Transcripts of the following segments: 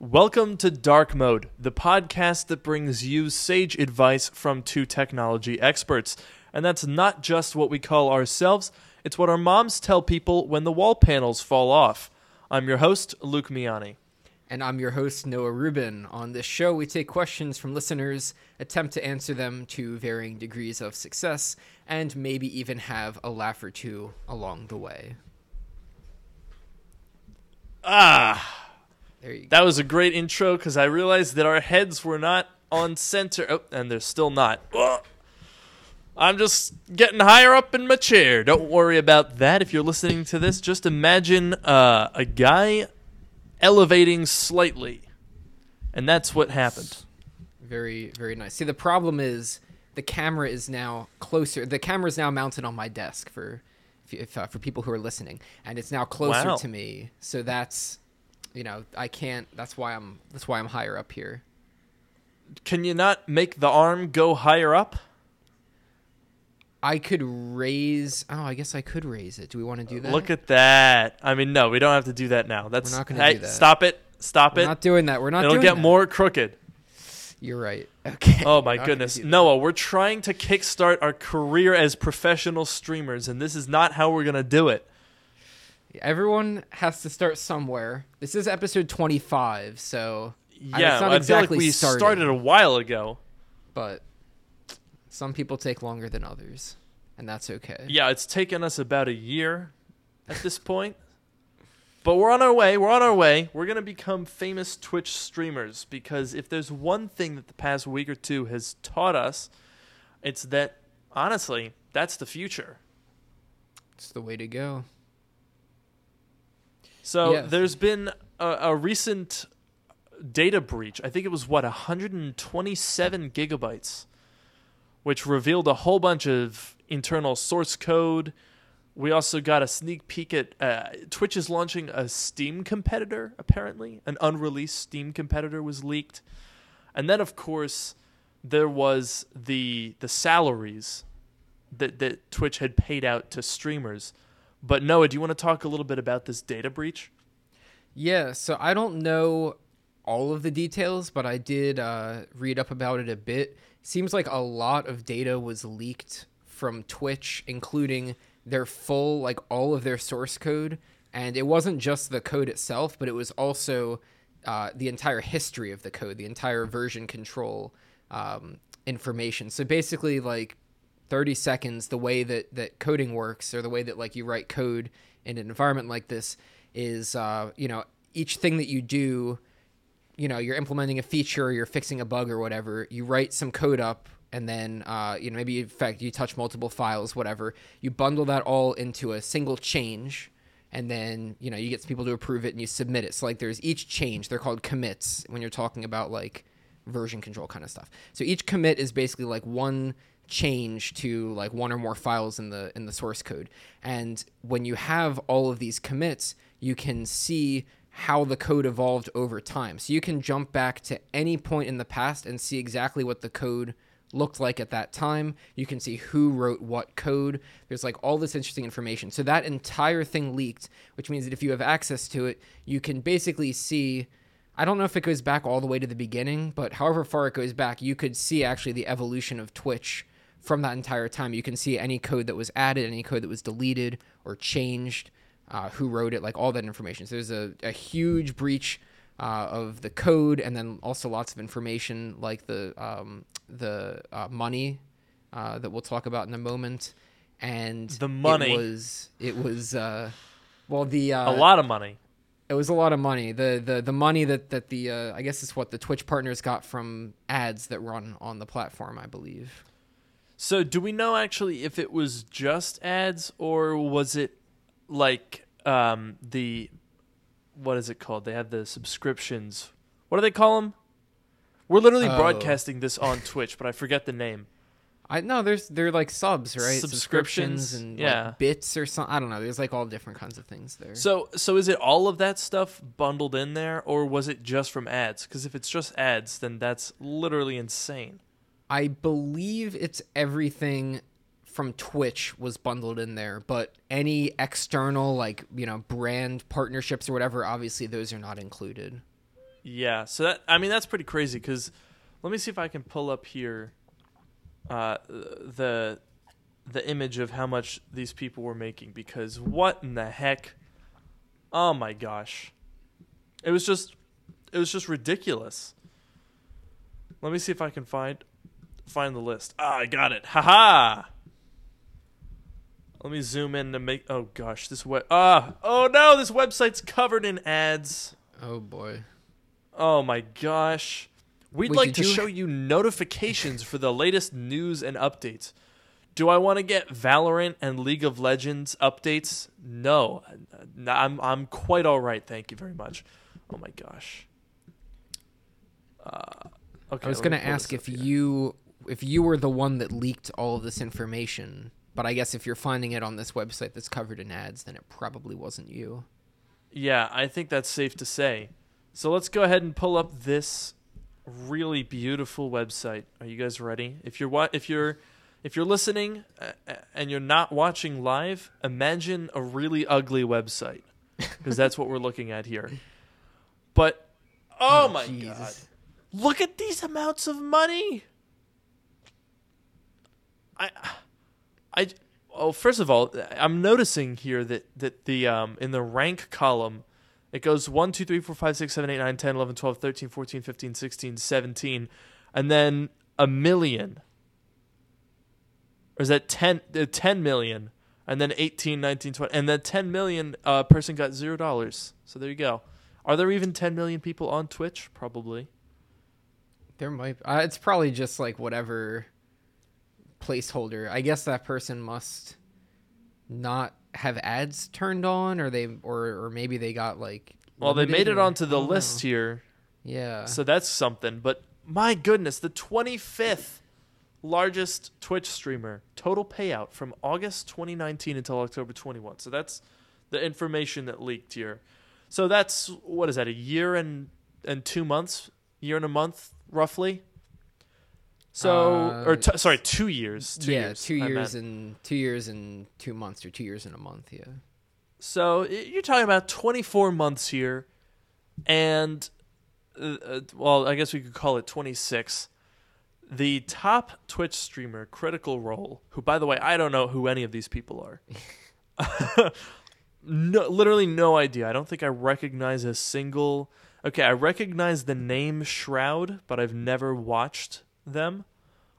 Welcome to Dark Mode, the podcast that brings you sage advice from two technology experts. And that's not just what we call ourselves, it's what our moms tell people when the wall panels fall off. I'm your host, Luke Miani. And I'm your host, Noah Rubin. On this show, we take questions from listeners, attempt to answer them to varying degrees of success, and maybe even have a laugh or two along the way. Ah! That was a great intro because I realized that our heads were not on center. Oh, and they're still not. Ugh. I'm just getting higher up in my chair. Don't worry about that. If you're listening to this, just imagine a guy elevating slightly. And that's what happened. Very, very nice. See, the problem is the camera is now closer. The camera is now mounted on my desk for people who are listening. And it's now closer to me. So that's... You know, I can't. That's why I'm higher up here. Can you not make the arm go higher up? I could raise. Oh, I guess I could raise it. Do we want to do that? Look at that. I mean, no, we don't have to do that now. That's, we're not going to do that. Stop it. We're not doing that. We're not. It'll get more crooked. You're right. Okay. Oh my goodness, Noah, we're trying to kickstart our career as professional streamers, and this is not how we're going to do it. Everyone has to start somewhere. This is episode 25, so yeah, it's not exactly like we started a while ago. But some people take longer than others, and that's okay. Yeah, it's taken us about a year at this point. But we're on our way. We're going to become famous Twitch streamers, because if there's one thing that the past week or two has taught us, it's that, honestly, that's the future. It's the way to go. So yes. There's been a recent data breach. I think it was, 127 gigabytes, which revealed a whole bunch of internal source code. We also got a sneak peek at Twitch is launching a Steam competitor, apparently. An unreleased Steam competitor was leaked. And then, of course, there was the salaries that Twitch had paid out to streamers. But Noah, do you want to talk a little bit about this data breach? Yeah, so I don't know all of the details, but I did read up about it a bit. Seems like a lot of data was leaked from Twitch, including their full, like all of their source code. And it wasn't just the code itself, but it was also the entire history of the code, the entire version control information. So basically, like, 30 seconds, the way that coding works, or the way that, like, you write code in an environment like this is, you know, each thing that you do, you know, you're implementing a feature or you're fixing a bug or whatever, you write some code up, and then, you know, maybe, in fact, you touch multiple files, whatever, you bundle that all into a single change, and then, you know, you get people to approve it and you submit it. So, like, there's each change, they're called commits when you're talking about, like, version control kind of stuff. So each commit is basically, like, one change to, like, one or more files in the source code. And when you have all of these commits, you can see how the code evolved over time. So you can jump back to any point in the past and see exactly what the code looked like at that time. You can see who wrote what code. There's, like, all this interesting information. So that entire thing leaked, which means that if you have access to it, you can basically see, I don't know if it goes back all the way to the beginning, but however far it goes back, you could see actually the evolution of Twitch from that entire time. You can see any code that was added, any code that was deleted or changed, who wrote it, like all that information. So there's a huge breach of the code, and then also lots of information, like the money that we'll talk about in a moment. And the money it was a lot of money. It was a lot of money. The money that I guess it's what the Twitch partners got from ads that run on the platform, I believe. So do we know actually if it was just ads, or was it like what is it called? They have the subscriptions. What do they call them? We're literally broadcasting this on Twitch, but I forget the name. They're like subs, right? Subscriptions and, yeah, like bits or something. I don't know. There's, like, all different kinds of things there. So is it all of that stuff bundled in there, or was it just from ads? Because if it's just ads, then that's literally insane. I believe it's everything from Twitch was bundled in there, but any external, like, you know, brand partnerships or whatever, obviously those are not included. Yeah, so that, I mean, that's pretty crazy, because let me see if I can pull up here the image of how much these people were making, because what in the heck? Oh my gosh. It was just ridiculous. Let me see if I can find the list. Ah, I got it. Haha. Let me zoom in to make. Oh gosh, this web. Ah, oh no, this website's covered in ads. Oh boy. Oh my gosh. We'd like to show you notifications for the latest news and updates. Do I want to get Valorant and League of Legends updates? No, I'm quite all right. Thank you very much. Oh my gosh. Okay. I was going to ask if you were the one that leaked all of this information, but I guess if you're finding it on this website that's covered in ads, then it probably wasn't you. Yeah, I think that's safe to say. So let's go ahead and pull up this really beautiful website. Are you guys ready? If you're listening and you're not watching live, imagine a really ugly website, because that's what we're looking at here. But oh my God. Look at these amounts of money. First of all, I'm noticing here that the in the rank column, it goes 1, 2, 3, 4, 5, 6, 7, 8, 9, 10, 11, 12, 13, 14, 15, 16, 17, and then a million. Or is that 10 million, and then 18, 19, 20, and then 10 million person got $0. So there you go. Are there even 10 million people on Twitch? Probably. There might be. It's probably just like whatever placeholder. I guess that person must not have ads turned on, or maybe they got like. Well, they made it onto the list here. Yeah. So that's something. But my goodness, the 25th largest Twitch streamer, total payout from August 2019 until October 21. So that's the information that leaked here. So that's, what is that, a year and 2 months? Year and a month, roughly. So, 2 years. Two years. 2 years and 2 months, or 2 years and a month. Yeah. So you're talking about 24 months here, and well, I guess we could call it 26. The top Twitch streamer, Critical Role, who, by the way, I don't know who any of these people are. No, literally no idea. I don't think I recognize a single. Okay, I recognize the name Shroud, but I've never watched them.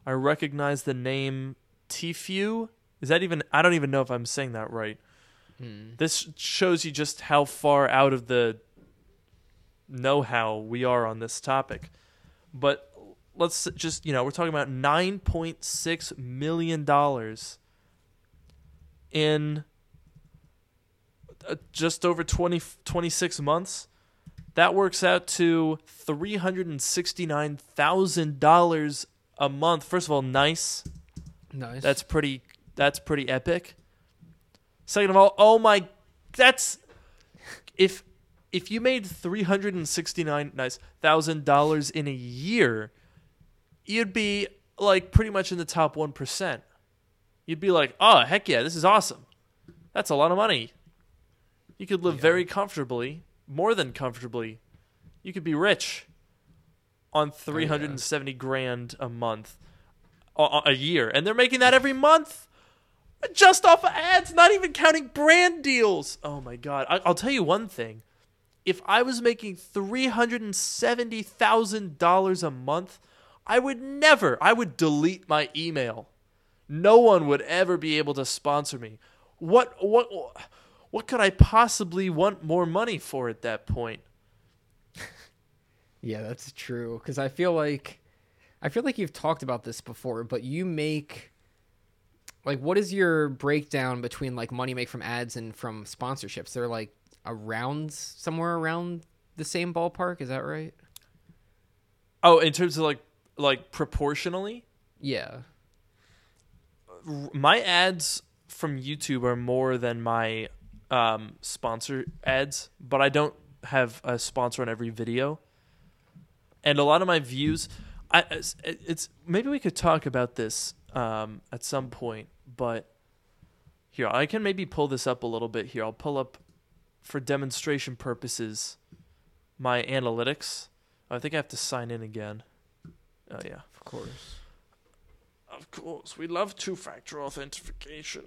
I recognize the name Tfue. Is that even? I don't even know if I'm saying that right. This shows you just how far out of the know-how we are on this topic. But let's just, we're talking about $9.6 million in just over 26 months. That works out to $369,000 a month. First of all, nice. That's pretty epic. Second of all, oh my, that's if you made $369,000 in a year, you'd be like pretty much in the top 1%. You'd be like, oh heck yeah, this is awesome. That's a lot of money. You could live very comfortably. More than comfortably, you could be rich on $370,000 a month, a year, and they're making that every month, just off of ads, not even counting brand deals. Oh my God! I'll tell you one thing: if I was making $370,000 a month, I would delete my email. No one would ever be able to sponsor me. What? What could I possibly want more money for at that point? Yeah, that's true. Because I feel like you've talked about this before, but you make, like, what is your breakdown between like money you make from ads and from sponsorships? They're like somewhere around the same ballpark. Is that right? Oh, in terms of like proportionally? Yeah. My ads from YouTube are more than my sponsor ads, but I don't have a sponsor on every video. And a lot of my views, it's maybe we could talk about this at some point, but here, I can maybe pull this up a little bit here. I'll pull up, for demonstration purposes, my analytics. I think I have to sign in again. Oh, yeah. Of course. Of course. We love two-factor authentication.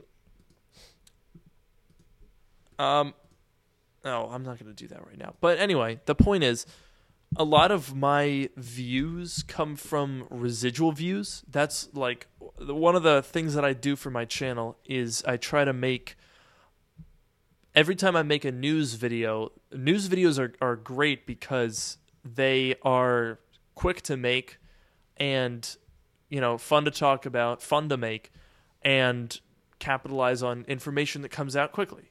Oh, I'm not going to do that right now. But anyway, the point is, a lot of my views come from residual views. That's like one of the things that I do for my channel is I try to make... Every time I make a news video, news videos are great because they are quick to make and, you know, fun to talk about, fun to make, and capitalize on information that comes out quickly.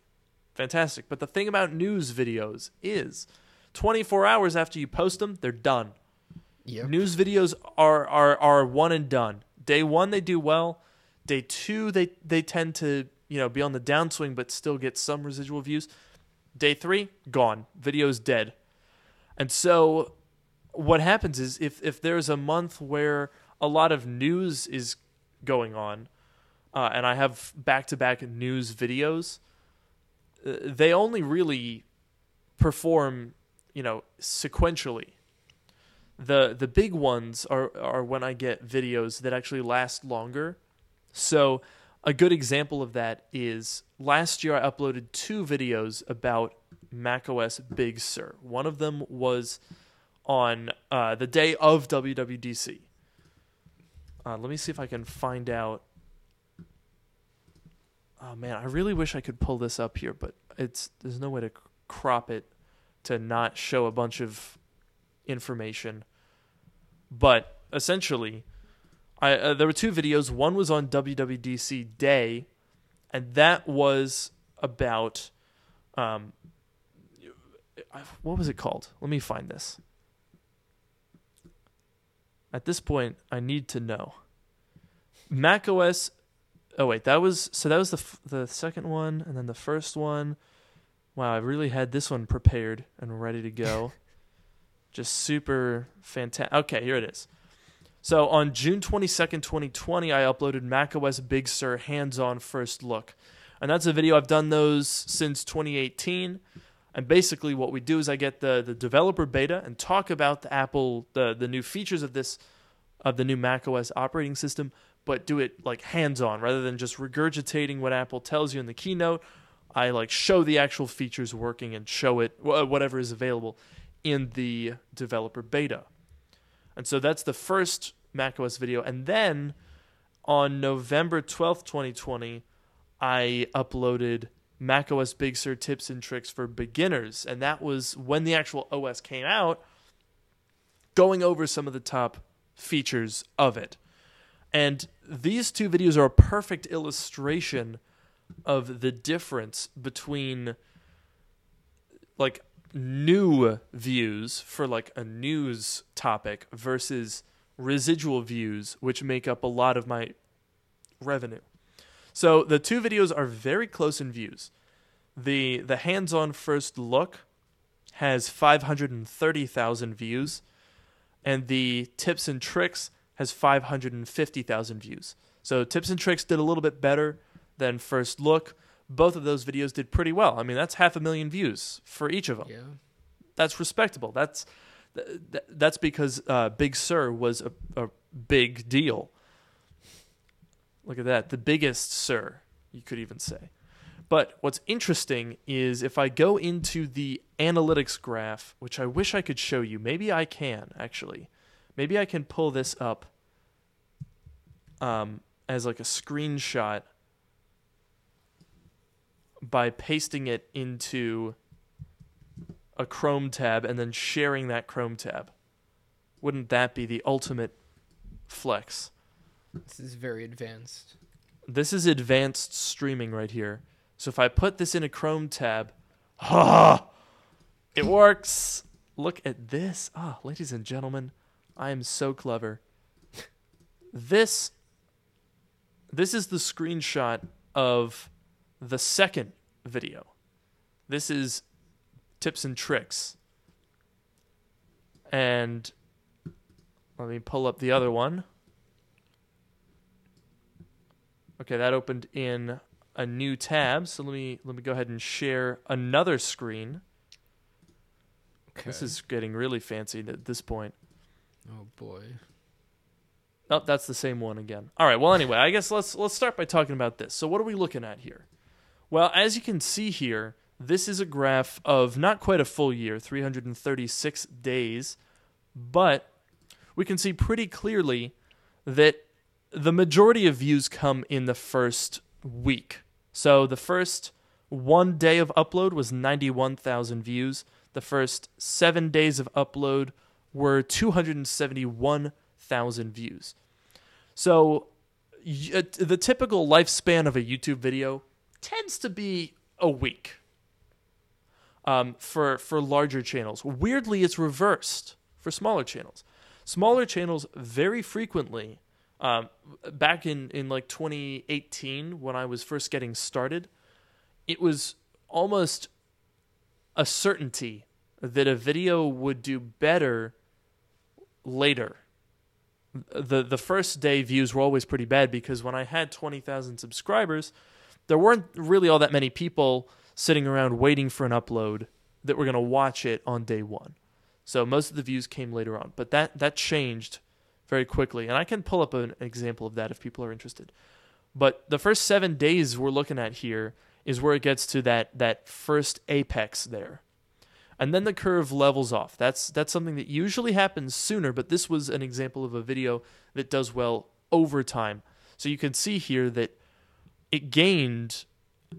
Fantastic. But the thing about news videos is 24 hours after you post them, they're done. Yep. News videos are one and done. Day one, they do well. Day two, they tend to... you know, be on the downswing, but still get some residual views. Day three, gone. Video's dead. And so what happens is if there's a month where a lot of news is going on, and I have back-to-back news videos, they only really perform, you know, sequentially. The big ones are when I get videos that actually last longer. So... a good example of that is last year I uploaded 2 videos about macOS Big Sur. One of them was on the day of WWDC. Let me see if I can find out. Oh man, I really wish I could pull this up here, but there's no way to crop it to not show a bunch of information. But essentially... there were 2 videos. One was on WWDC Day, and that was about... what was it called? Let me find this. At this point, I need to know. macOS... Oh, wait. That was the second one, and then the first one. Wow, I really had this one prepared and ready to go. Just super fantastic. Okay, here it is. So on June 22nd, 2020, I uploaded macOS Big Sur hands-on first look. And that's a video. I've done those since 2018. And basically what we do is I get the developer beta and talk about the Apple, the new features of the new macOS operating system, but do it like hands-on rather than just regurgitating what Apple tells you in the keynote. I like show the actual features working and show it whatever is available in the developer beta. And so that's the first macOS video. And then on November 12th, 2020, I uploaded macOS Big Sur tips and tricks for beginners. And that was when the actual OS came out, going over some of the top features of it. And these 2 videos are a perfect illustration of the difference between like new views for like a news topic versus residual views, which make up a lot of my revenue. So the 2 videos are very close in views. The hands-on first look has 530,000 views, and the tips and tricks has 550,000 views. So tips and tricks did a little bit better than first look. Both of those videos did pretty well. I mean, that's 500,000 views for each of them. Yeah. That's respectable. That's because Big Sur was a big deal. Look at that. The biggest Sur, you could even say. But what's interesting is if I go into the analytics graph, which I wish I could show you. Maybe I can, actually. Maybe I can pull this up as like a screenshot by pasting it into a Chrome tab and then sharing that Chrome tab. Wouldn't that be the ultimate flex? This is very advanced. This is advanced streaming right here. So if I put this in a Chrome tab, it works. Look at this. Ah, ladies and gentlemen, I am so clever. This is the screenshot of the second video. This is tips and tricks. And let me pull up the other one. Okay, that opened in a new tab. So let me go ahead and share another screen. Okay. This is getting really fancied at this point. Oh boy. Oh, that's the same one again. All right. Well, anyway, I guess let's start by talking about this. So what are we looking at here? Well, as you can see here, this is a graph of not quite a full year, 336 days, but we can see pretty clearly that the majority of views come in the first week. So the first 1 day of upload was 91,000 views. The first 7 days of upload were 271,000 views. So the typical lifespan of a YouTube video tends to be a week for larger channels. Weirdly, it's reversed for smaller channels. Smaller channels very frequently, back in like 2018 when I was first getting started, it was almost a certainty that a video would do better later. The first day views were always pretty bad because when I had 20,000 subscribers, there weren't really all that many people sitting around waiting for an upload that were going to watch it on day one. So most of the views came later on, but that changed very quickly. And I can pull up an example of that if people are interested. But the first 7 days we're looking at here is where it gets to that first apex there. And then the curve levels off. That's something that usually happens sooner, but this was an example of a video that does well over time. So you can see here that it gained,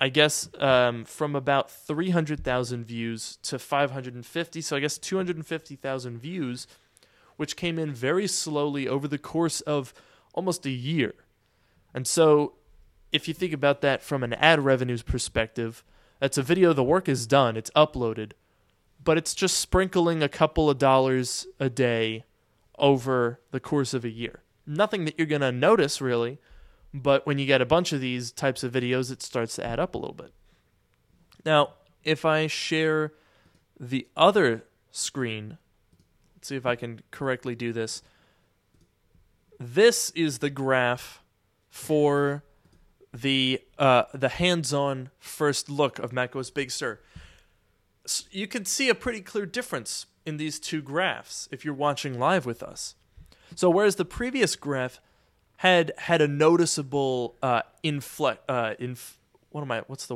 I guess, from about 300,000 views to 550, so I guess 250,000 views, which came in very slowly over the course of almost a year. And so if you think about that from an ad revenues perspective, that's a video, the work is done, it's uploaded, but it's just sprinkling a couple of dollars a day over the course of a year. Nothing that you're going to notice, really, but when you get a bunch of these types of videos, it starts to add up a little bit. Now, if I share the other screen, let's see if I can correctly do this. This is the graph for the hands-on first look of macOS Big Sur. So you can see a pretty clear difference in these two graphs if you're watching live with us. So whereas the previous graph had a noticeable inflection. You know what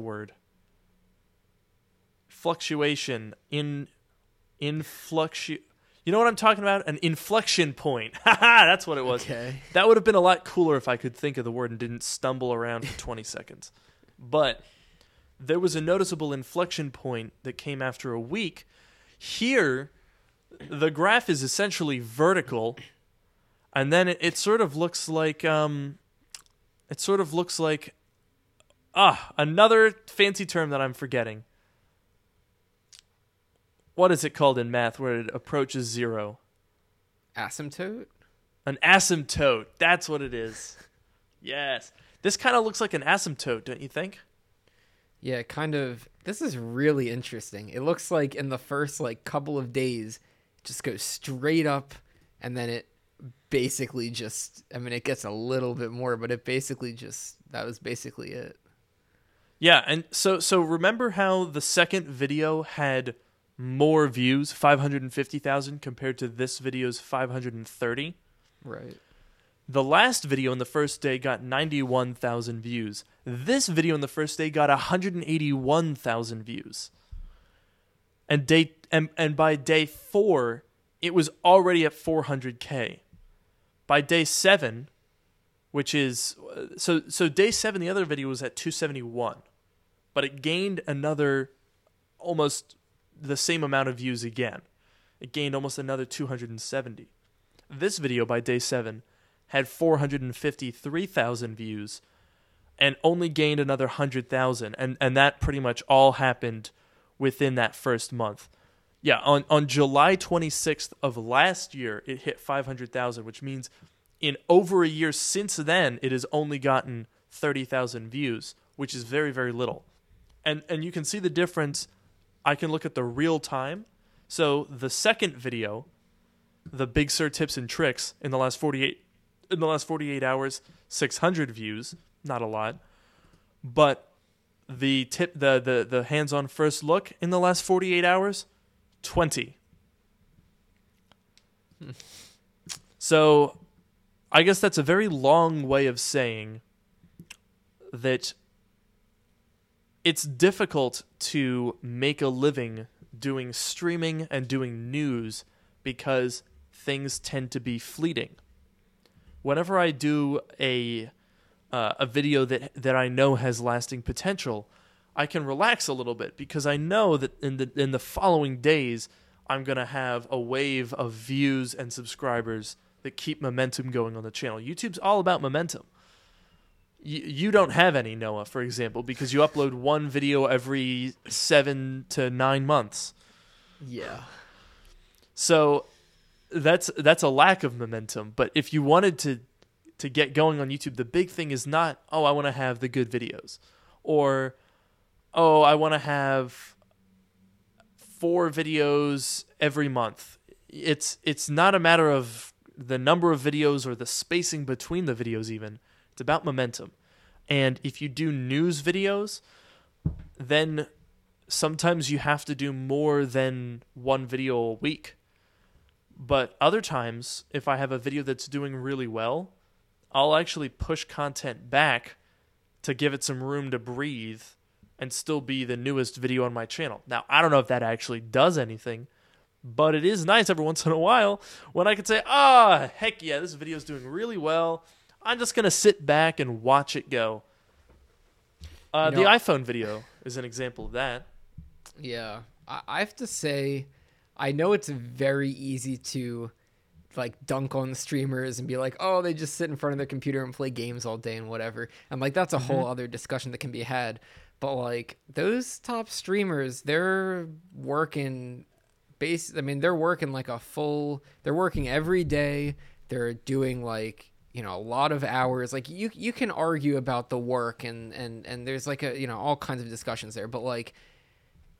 I'm talking about? An inflection point. That's what it was. Okay. That would have been a lot cooler if I could think of the word and didn't stumble around for 20 seconds. But there was a noticeable inflection point that came after a week. Here, the graph is essentially vertical, and then it sort of looks like another fancy term that I'm forgetting. What is it called in math where it approaches zero? Asymptote? An asymptote. That's what it is. Yes. This kind of looks like an asymptote, don't you think? Yeah, kind of. This is really interesting. It looks like in the first couple of days, it just goes straight up, and then it basically just, it gets a little bit more, but it basically just, that was basically it. Yeah, and so remember how the second video had more views, 550,000 compared to this video's 530. Right. The last video in the first day got 91,000 views. This video in the first day got 181,000 views. And by day 4, it was already at 400K. By day 7, which is so day 7 the other video was at 271, but it gained another almost the same amount of views again. It gained almost another 270. This video by day 7 had 453,000 views and only gained another 100,000. And that pretty much all happened within that first month. Yeah, on July 26th of last year, it hit 500,000, which means in over a year since then, it has only gotten 30,000 views, which is very, very little. And you can see the difference. I can look at the real time. So the second video, the Big Sur tips and tricks, in the last 48 hours, 600 views, not a lot. But the hands-on first look in the last 48 hours, 20. So I guess that's a very long way of saying that it's difficult to make a living doing streaming and doing news because things tend to be fleeting. Whenever I do a video that I know has lasting potential, I can relax a little bit because I know that in the following days I'm going to have a wave of views and subscribers that keep momentum going on the channel. YouTube's all about momentum. You don't have any, Noah, for example, because you upload one video every 7 to 9 months. Yeah. So that's a lack of momentum. But if you wanted to get going on YouTube, the big thing is not, oh, I want to have the good videos, or, oh, I want to have 4 videos every month. It's not a matter of the number of videos or the spacing between the videos even. It's about momentum. And if you do news videos, then sometimes you have to do more than one video a week. But other times, if I have a video that's doing really well, I'll actually push content back to give it some room to breathe and still be the newest video on my channel. Now, I don't know if that actually does anything, but it is nice every once in a while when I can say, ah, heck yeah, this video's doing really well. I'm just going to sit back and watch it go. The iPhone video is an example of that. Yeah. I have to say, I know it's very easy to like dunk on streamers and be like, oh, they just sit in front of their computer and play games all day and whatever. And like, that's a whole other discussion that can be had. But like those top streamers, they're working they're working every day. They're doing like, you know, a lot of hours. Like you can argue about the work and there's like a, you know, all kinds of discussions there, but like,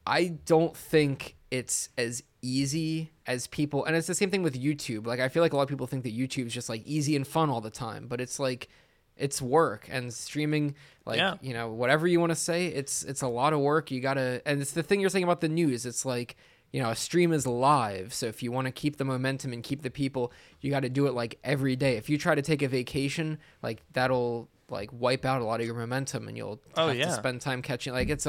I don't think it's as easy as people. And it's the same thing with YouTube. Like, I feel like a lot of people think that YouTube's just like easy and fun all the time, but it's like, it's work. And streaming, like, you know, whatever you want to say, it's a lot of work. You gotta, and it's the thing you're saying about the news. It's like, you know, a stream is live, so if you want to keep the momentum and keep the people, you got to do it like every day. If you try to take a vacation, like that'll like wipe out a lot of your momentum, and you'll have to spend time catching. Like I don't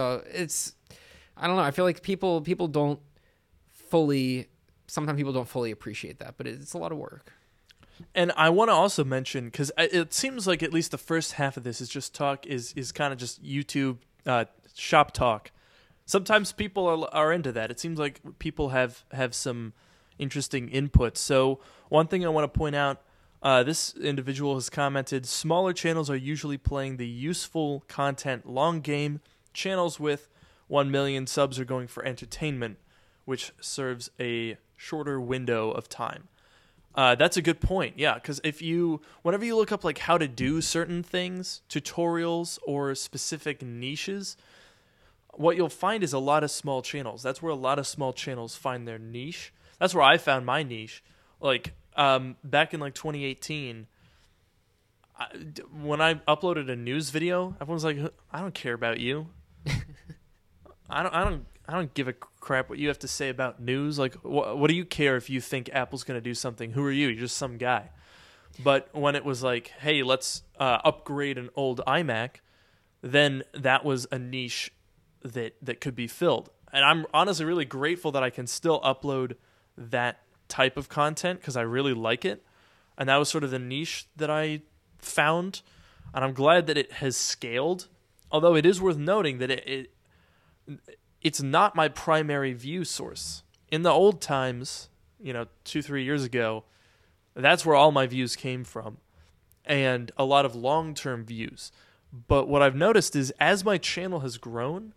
know. I feel like people don't fully. Sometimes people don't fully appreciate that, but it's a lot of work. And I want to also mention, because it seems like at least the first half of this is just talk, is kind of just YouTube shop talk. Sometimes people are into that. It seems like people have some interesting input. So one thing I want to point out, this individual has commented, smaller channels are usually playing the useful content long game. Channels with 1 million subs are going for entertainment, which serves a shorter window of time. That's a good point, yeah, because whenever you look up like how to do certain things, tutorials or specific niches, what you'll find is a lot of small channels. That's where a lot of small channels find their niche. That's where I found my niche. Like back in like 2018, when I uploaded a news video, everyone's like, "I don't care about you. I don't give a crap what you have to say about news. Like, what do you care if you think Apple's going to do something? Who are you? You're just some guy." But when it was like, "Hey, let's upgrade an old iMac," then that was a niche that could be filled. And I'm honestly really grateful that I can still upload that type of content because I really like it. And that was sort of the niche that I found. And I'm glad that it has scaled. Although it is worth noting that it's not my primary view source. In the old times, you know, 2-3 years ago, that's where all my views came from. And a lot of long-term views. But what I've noticed is as my channel has grown,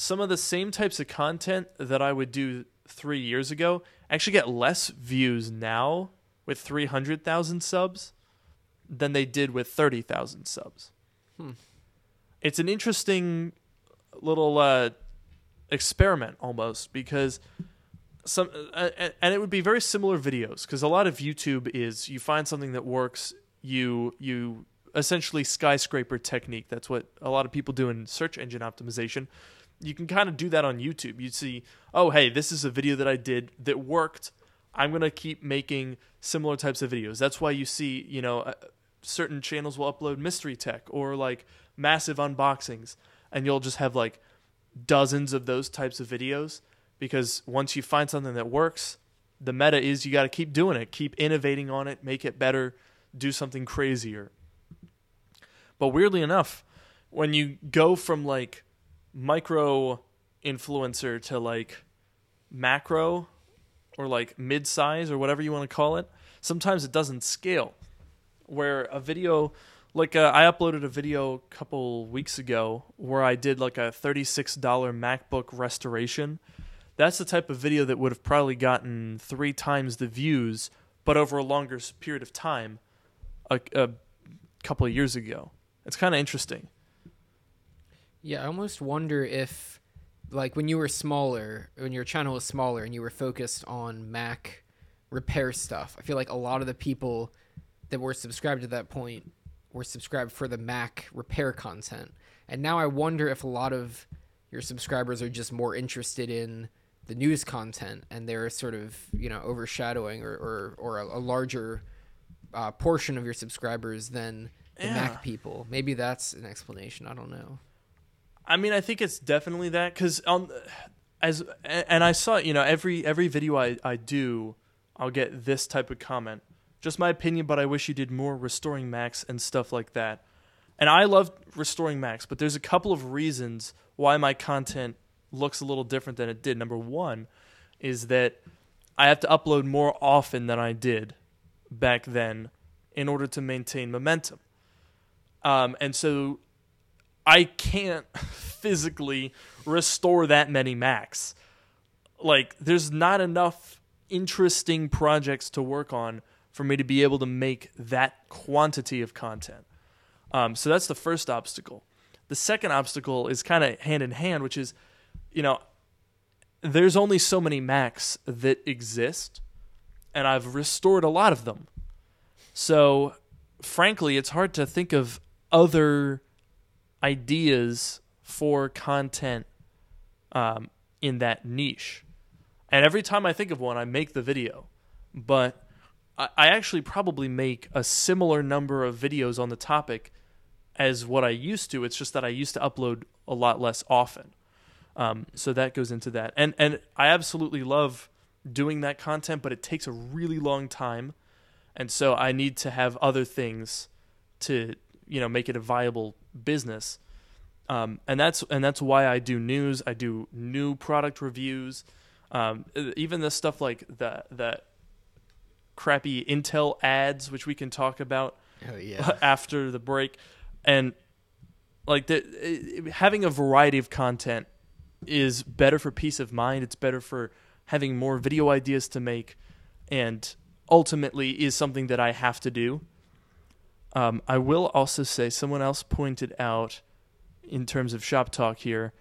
some of the same types of content that I would do 3 years ago actually get less views now with 300,000 subs than they did with 30,000 subs. It's an interesting little experiment almost, because and it would be very similar videos, because a lot of YouTube is you find something that works, you essentially skyscraper technique. That's what a lot of people do in search engine optimization. You can kind of do that on YouTube. You see, oh, hey, this is a video that I did that worked. I'm going to keep making similar types of videos. That's why you see, you know, certain channels will upload mystery tech or like massive unboxings, and you'll just have like dozens of those types of videos, because once you find something that works, the meta is you got to keep doing it, keep innovating on it, make it better, do something crazier. But weirdly enough, when you go from like micro influencer to like macro or like mid-size or whatever you want to call it, sometimes it doesn't scale. Where a video, like I uploaded a video a couple weeks ago where I did like a $36 MacBook restoration. That's the type of video that would have probably gotten 3 times the views, but over a longer period of time, a couple of years ago. It's kind of interesting. Yeah, I almost wonder if, like, when you were smaller, when your channel was smaller and you were focused on Mac repair stuff, I feel like a lot of the people that were subscribed at that point were subscribed for the Mac repair content. And now I wonder if a lot of your subscribers are just more interested in the news content, and they're sort of, you know, overshadowing or a larger portion of your subscribers than the Mac people. Maybe that's an explanation. I don't know. I mean, I think it's definitely that, because I saw, you know, every video I do, I'll get this type of comment. Just my opinion, but I wish you did more restoring Macs and stuff like that. And I love restoring Macs, but there's a couple of reasons why my content looks a little different than it did. Number one is that I have to upload more often than I did back then in order to maintain momentum. And so I can't physically restore that many Macs. Like, there's not enough interesting projects to work on for me to be able to make that quantity of content. So that's the first obstacle. The second obstacle is kind of hand in hand, which is, you know, there's only so many Macs that exist, and I've restored a lot of them. So, frankly, it's hard to think of other ideas for content in that niche. And every time I think of one, I make the video. But I actually probably make a similar number of videos on the topic as what I used to. It's just that I used to upload a lot less often. So that goes into that. And I absolutely love doing that content, but it takes a really long time. And so I need to have other things to, you know, make it a viable business. And that's why I do news. I do new product reviews. Even the stuff like the crappy Intel ads, which we can talk about after the break. And like having a variety of content is better for peace of mind. It's better for having more video ideas to make, and ultimately is something that I have to do. I will also say, someone else pointed out in terms of shop talk here,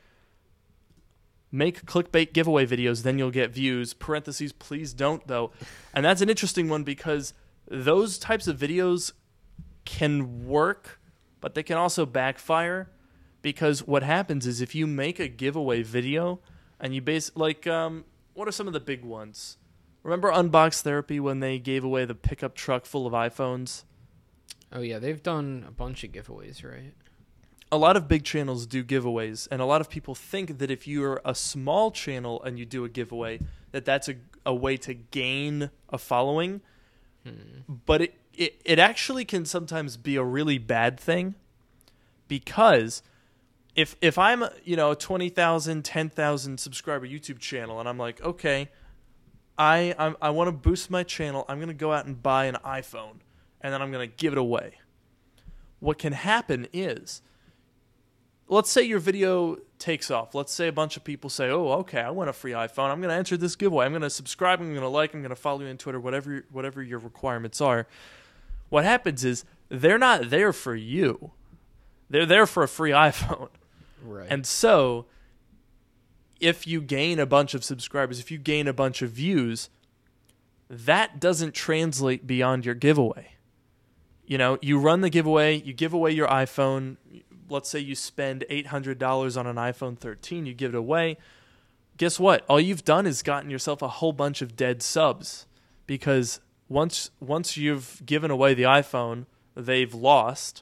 make clickbait giveaway videos, then you'll get views. Parentheses, please don't, though. And that's an interesting one, because those types of videos can work, but they can also backfire, because what happens is if you make a giveaway video and you what are some of the big ones? Remember Unbox Therapy when they gave away the pickup truck full of iPhones? Oh, yeah. They've done a bunch of giveaways, right? A lot of big channels do giveaways, and a lot of people think that if you're a small channel and you do a giveaway, that's a way to gain a following. But it actually can sometimes be a really bad thing, because if I'm, you know, a 20,000, 10,000 subscriber YouTube channel, and I'm like, okay, I want to boost my channel, I'm going to go out and buy an iPhone, and then I'm going to give it away. What can happen is, let's say your video takes off. Let's say a bunch of people say, oh, okay, I want a free iPhone. I'm going to enter this giveaway. I'm going to subscribe. I'm going to like. I'm going to follow you on Twitter, whatever your requirements are. What happens is they're not there for you. They're there for a free iPhone. Right. And so if you gain a bunch of subscribers, if you gain a bunch of views, that doesn't translate beyond your giveaway. You know, you run the giveaway, you give away your iPhone. Let's say you spend $800 on an iPhone 13, you give it away. Guess what? All you've done is gotten yourself a whole bunch of dead subs. because once you've given away the iPhone, they've lost.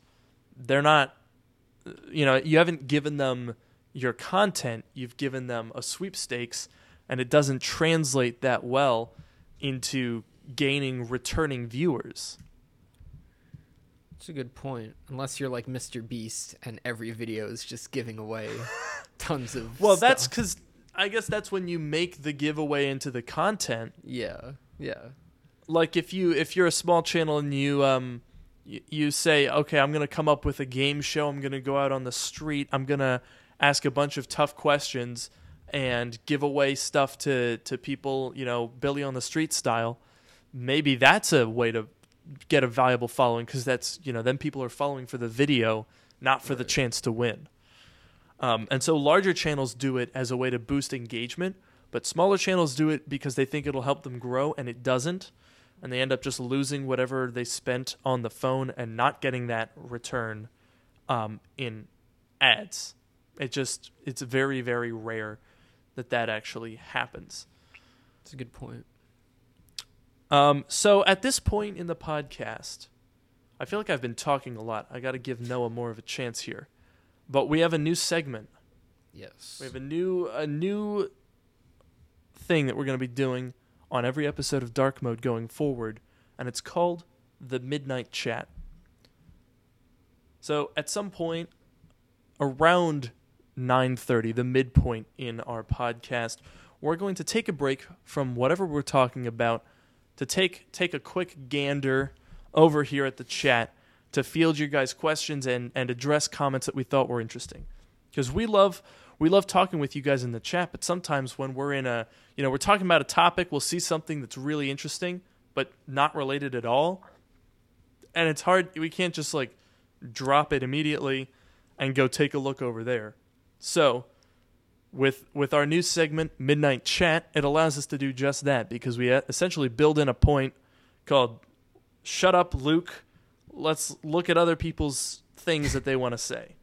They're not, you know, you haven't given them your content. You've given them a sweepstakes, and it doesn't translate that well into gaining returning viewers. That's a good point. Unless you're like Mr. Beast and every video is just giving away tons of stuff. That's because I guess that's when you make the giveaway into the content. Yeah, yeah. Like if you're a small channel and you say, okay, I'm going to come up with a game show. I'm going to go out on the street. I'm going to ask a bunch of tough questions and give away stuff to people, you know, Billy on the Street style. Maybe that's a way to get a valuable following, because that's, you know, then people are following for the video, not for the chance to win. And so larger channels do it as a way to boost engagement, but smaller channels do it because they think it'll help them grow, and it doesn't. And they end up just losing whatever they spent on the phone and not getting that return in ads. It's very, very rare that actually happens. That's a good point. So at this point in the podcast, I feel like I've been talking a lot. I got to give Noah more of a chance here. But we have a new segment. Yes. We have a new thing that we're going to be doing on every episode of Dark Mode going forward, and it's called the Midnight Chat. So at some point around 9:30, the midpoint in our podcast, we're going to take a break from whatever we're talking about to take a quick gander over here at the chat to field your guys' questions and address comments that we thought were interesting. Because we love talking with you guys in the chat, but sometimes when we're in a, you know, we're talking about a topic, we'll see something that's really interesting, but not related at all. And it's hard, we can't just like drop it immediately and go take a look over there. So with our new segment, Midnight Chat, it allows us to do just that, because we essentially build in a point called Shut Up, Luke. Let's look at other people's things that they want to say.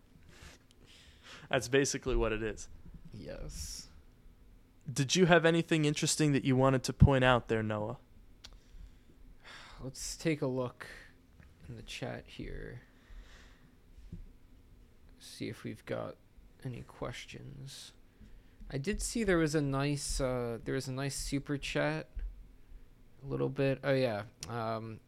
That's basically what it is. Yes. Did you have anything interesting that you wanted to point out there, Noah? Let's take a look in the chat here. See if we've got any questions. I did see there was a nice super chat a little bit. Oh yeah.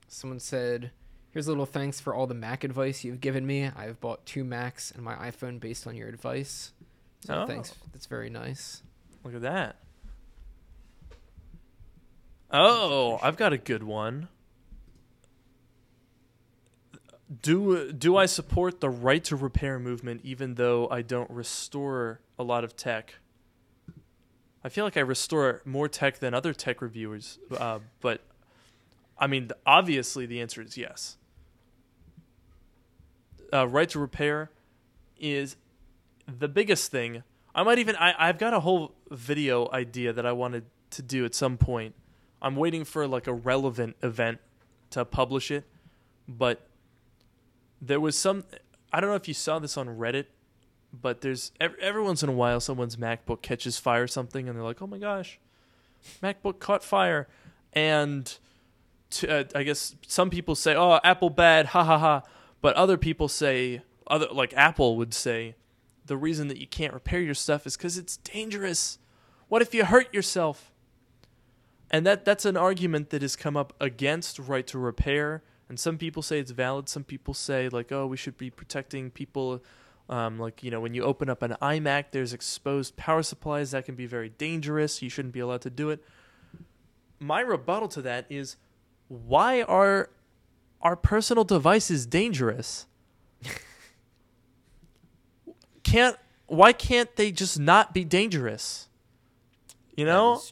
Someone said, "Here's a little thanks for all the Mac advice you've given me. I've bought 2 Macs and my iPhone based on your advice." So thanks. That's very nice. Look at that. Oh, I've got a good one. Do I support the right to repair movement even though I don't restore a lot of tech? I feel like I restore more tech than other tech reviewers, but I mean, obviously the answer is yes. Right to repair is the biggest thing. I might even, I've got a whole video idea that I wanted to do at some point. I'm waiting for like a relevant event to publish it. But there was some, I don't know if you saw this on Reddit, but there's every once in a while someone's MacBook catches fire or something, and they're like, oh my gosh, MacBook caught fire. And I guess some people say, oh, Apple bad, ha ha ha. But other people say, Apple would say, the reason that you can't repair your stuff is because it's dangerous. What if you hurt yourself? And that's an argument that has come up against right to repair. And some people say it's valid. Some people say, like, oh, we should be protecting people. Like, you know, when you open up an iMac, there's exposed power supplies. That can be very dangerous. You shouldn't be allowed to do it. My rebuttal to that is, why are our personal devices dangerous? Why can't they just not be dangerous? You know?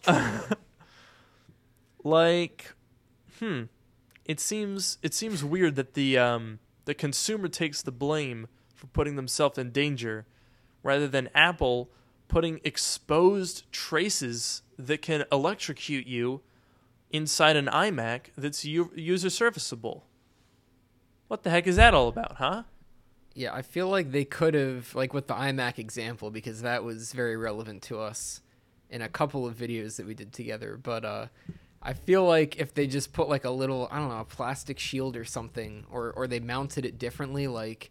Like, it seems weird that the consumer takes the blame for putting themselves in danger, rather than Apple putting exposed traces that can electrocute you inside an iMac that's user serviceable. What the heck is that all about, huh? Yeah, I feel like they could have, like with the iMac example, because that was very relevant to us in a couple of videos that we did together, but I feel like if they just put like a little, I don't know, a plastic shield or something, or they mounted it differently, like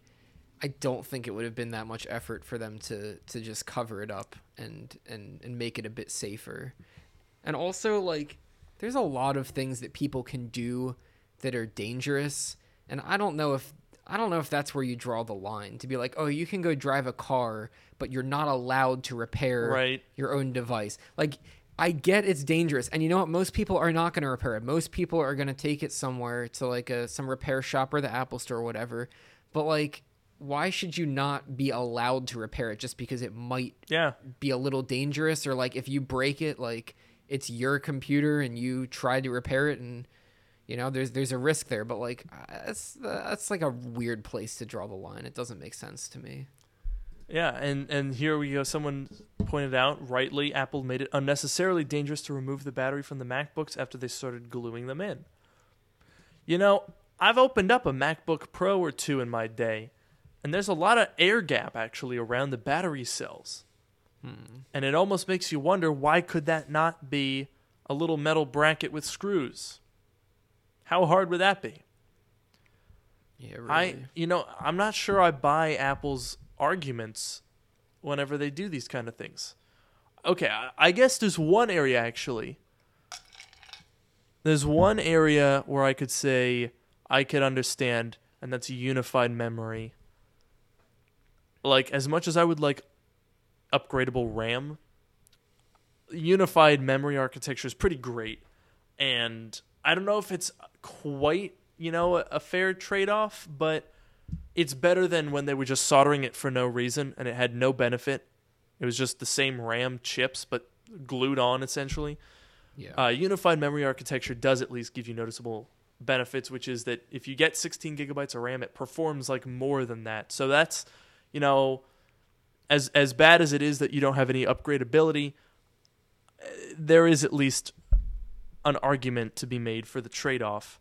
I don't think it would have been that much effort for them to just cover it up and make it a bit safer. And also, like, there's a lot of things that people can do that are dangerous, and I don't know if that's where you draw the line, to be like, oh, you can go drive a car, but you're not allowed to repair your own device. Like, I get it's dangerous, and you know what? Most people are not going to repair it. Most people are going to take it somewhere to like some repair shop or the Apple Store or whatever. But like, why should you not be allowed to repair it just because it might be a little dangerous, or like if you break it, like it's your computer and you try to repair it, and you know there's a risk there. But like that's like a weird place to draw the line. It doesn't make sense to me. Yeah, and here we go. Someone pointed out, rightly, Apple made it unnecessarily dangerous to remove the battery from the MacBooks after they started gluing them in. You know, I've opened up a MacBook Pro or two in my day, and there's a lot of air gap, actually, around the battery cells. And it almost makes you wonder, why could that not be a little metal bracket with screws? How hard would that be? Yeah, really. I'm not sure I buy Apple's arguments whenever they do these kind of things. Okay, I guess there's one area, actually. There's one area where I could say I could understand, and that's unified memory. Like, as much as I would like upgradable RAM, unified memory architecture is pretty great. And I don't know if it's quite, a fair trade-off, but it's better than when they were just soldering it for no reason and it had no benefit. It was just the same RAM chips, but glued on, essentially. Yeah. Unified memory architecture does at least give you noticeable benefits, which is that if you get 16 gigabytes of RAM, it performs like more than that. So that's, as bad as it is that you don't have any upgradability, there is at least an argument to be made for the trade-off.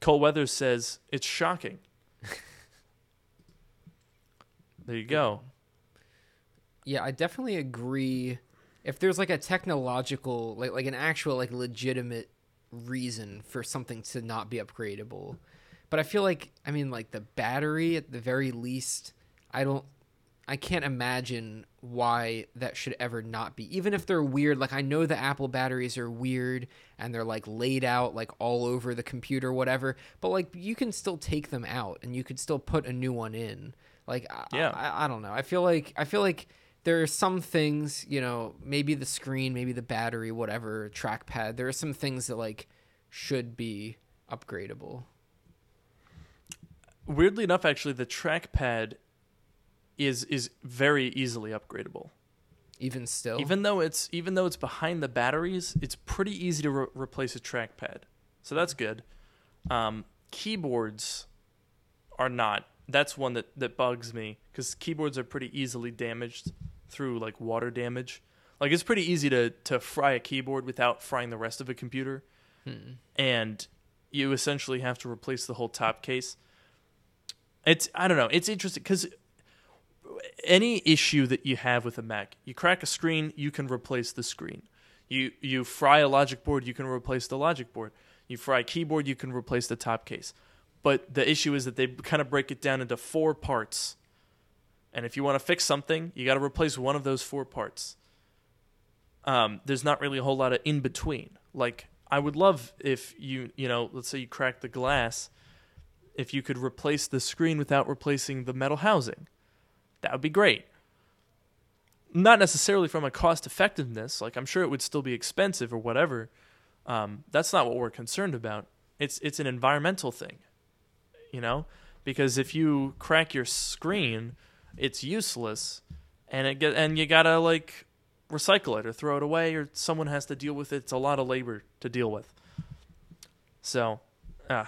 Cole Weathers says, it's shocking. There you go. Yeah, I definitely agree. If there's like a technological, like an actual like legitimate reason for something to not be upgradable. But I feel like, like the battery at the very least, I can't imagine why that should ever not be. Even if they're weird, like I know the Apple batteries are weird and they're like laid out like all over the computer, whatever, but like you can still take them out and you could still put a new one in. Like, yeah. I don't know. I feel like there are some things, maybe the screen, maybe the battery, whatever, trackpad, there are some things that like should be upgradable. Weirdly enough, actually, the trackpad is very easily upgradable. Even still? Even though it's behind the batteries, it's pretty easy to replace a trackpad. So that's good. Keyboards are not. That's one that bugs me, because keyboards are pretty easily damaged through like water damage. Like it's pretty easy to fry a keyboard without frying the rest of a computer. And you essentially have to replace the whole top case. I don't know. It's interesting because any issue that you have with a Mac, you crack a screen, you can replace the screen. You fry a logic board, you can replace the logic board. You fry a keyboard, you can replace the top case. But the issue is that they kind of break it down into four parts. And if you want to fix something, you got to replace one of those four parts. There's not really a whole lot of in between. Like, I would love if let's say you crack the glass, if you could replace the screen without replacing the metal housing. That would be great. Not necessarily from a cost effectiveness. Like, I'm sure it would still be expensive or whatever. That's not what we're concerned about. It's an environmental thing, because if you crack your screen, it's useless, and and you gotta like recycle it or throw it away, or someone has to deal with it. It's a lot of labor to deal with. So, I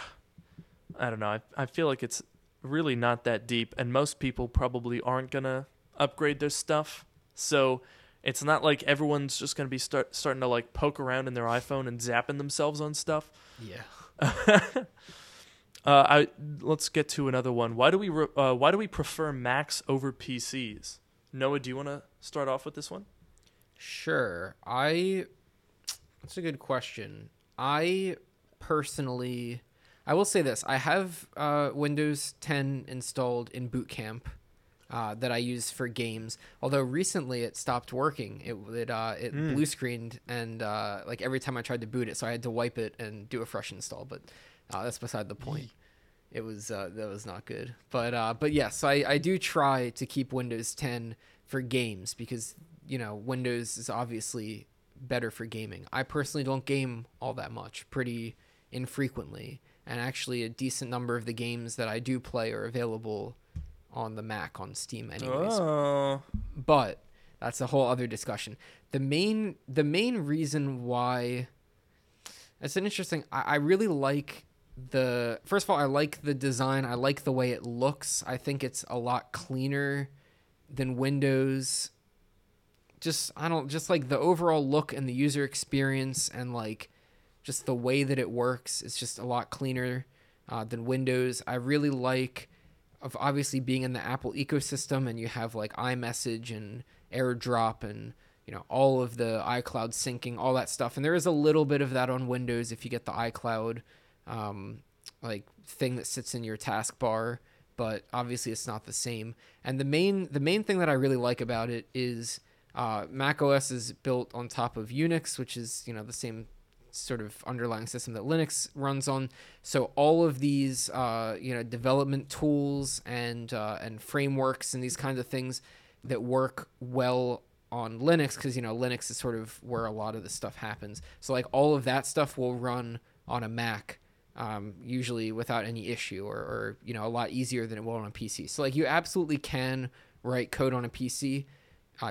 don't know. I feel like it's really not that deep, and most people probably aren't gonna upgrade their stuff, so it's not like everyone's just gonna be starting to like poke around in their iPhone and zapping themselves on stuff. Yeah. Let's get to another one. Why do we prefer Macs over PCs? Noah, do you want to start off with this one? Sure. I That's a good question. I personally, I will say this. I have Windows 10 installed in Boot Camp that I use for games. Although recently it stopped working. It blue screened, and like every time I tried to boot it, so I had to wipe it and do a fresh install. But that's beside the point. It was that was not good. But yes, I do try to keep Windows 10 for games because, you know, Windows is obviously better for gaming. I personally don't game all that much, pretty infrequently, and actually a decent number of the games that I do play are available on the Mac on Steam anyways. Oh. But that's a whole other discussion. The main reason why it's an interesting, I really like the, first of all, I like the design. I like the way it looks. I think it's a lot cleaner than Windows. Just like the overall look and the user experience and like just the way that it works. It's just a lot cleaner than Windows. I really like, of obviously being in the Apple ecosystem, and you have like iMessage and AirDrop and, you know, all of the iCloud syncing, all that stuff. And there is a little bit of that on Windows if you get the iCloud like thing that sits in your taskbar, but obviously it's not the same. And the main thing that I really like about it is macOS is built on top of Unix, which is, you know, the same sort of underlying system that Linux runs on. So all of these, you know, development tools and frameworks and these kinds of things that work well on Linux, because, you know, Linux is sort of where a lot of this stuff happens. So like all of that stuff will run on a Mac, usually without any issue, or, you know, a lot easier than it will on a PC. So like you absolutely can write code on a PC.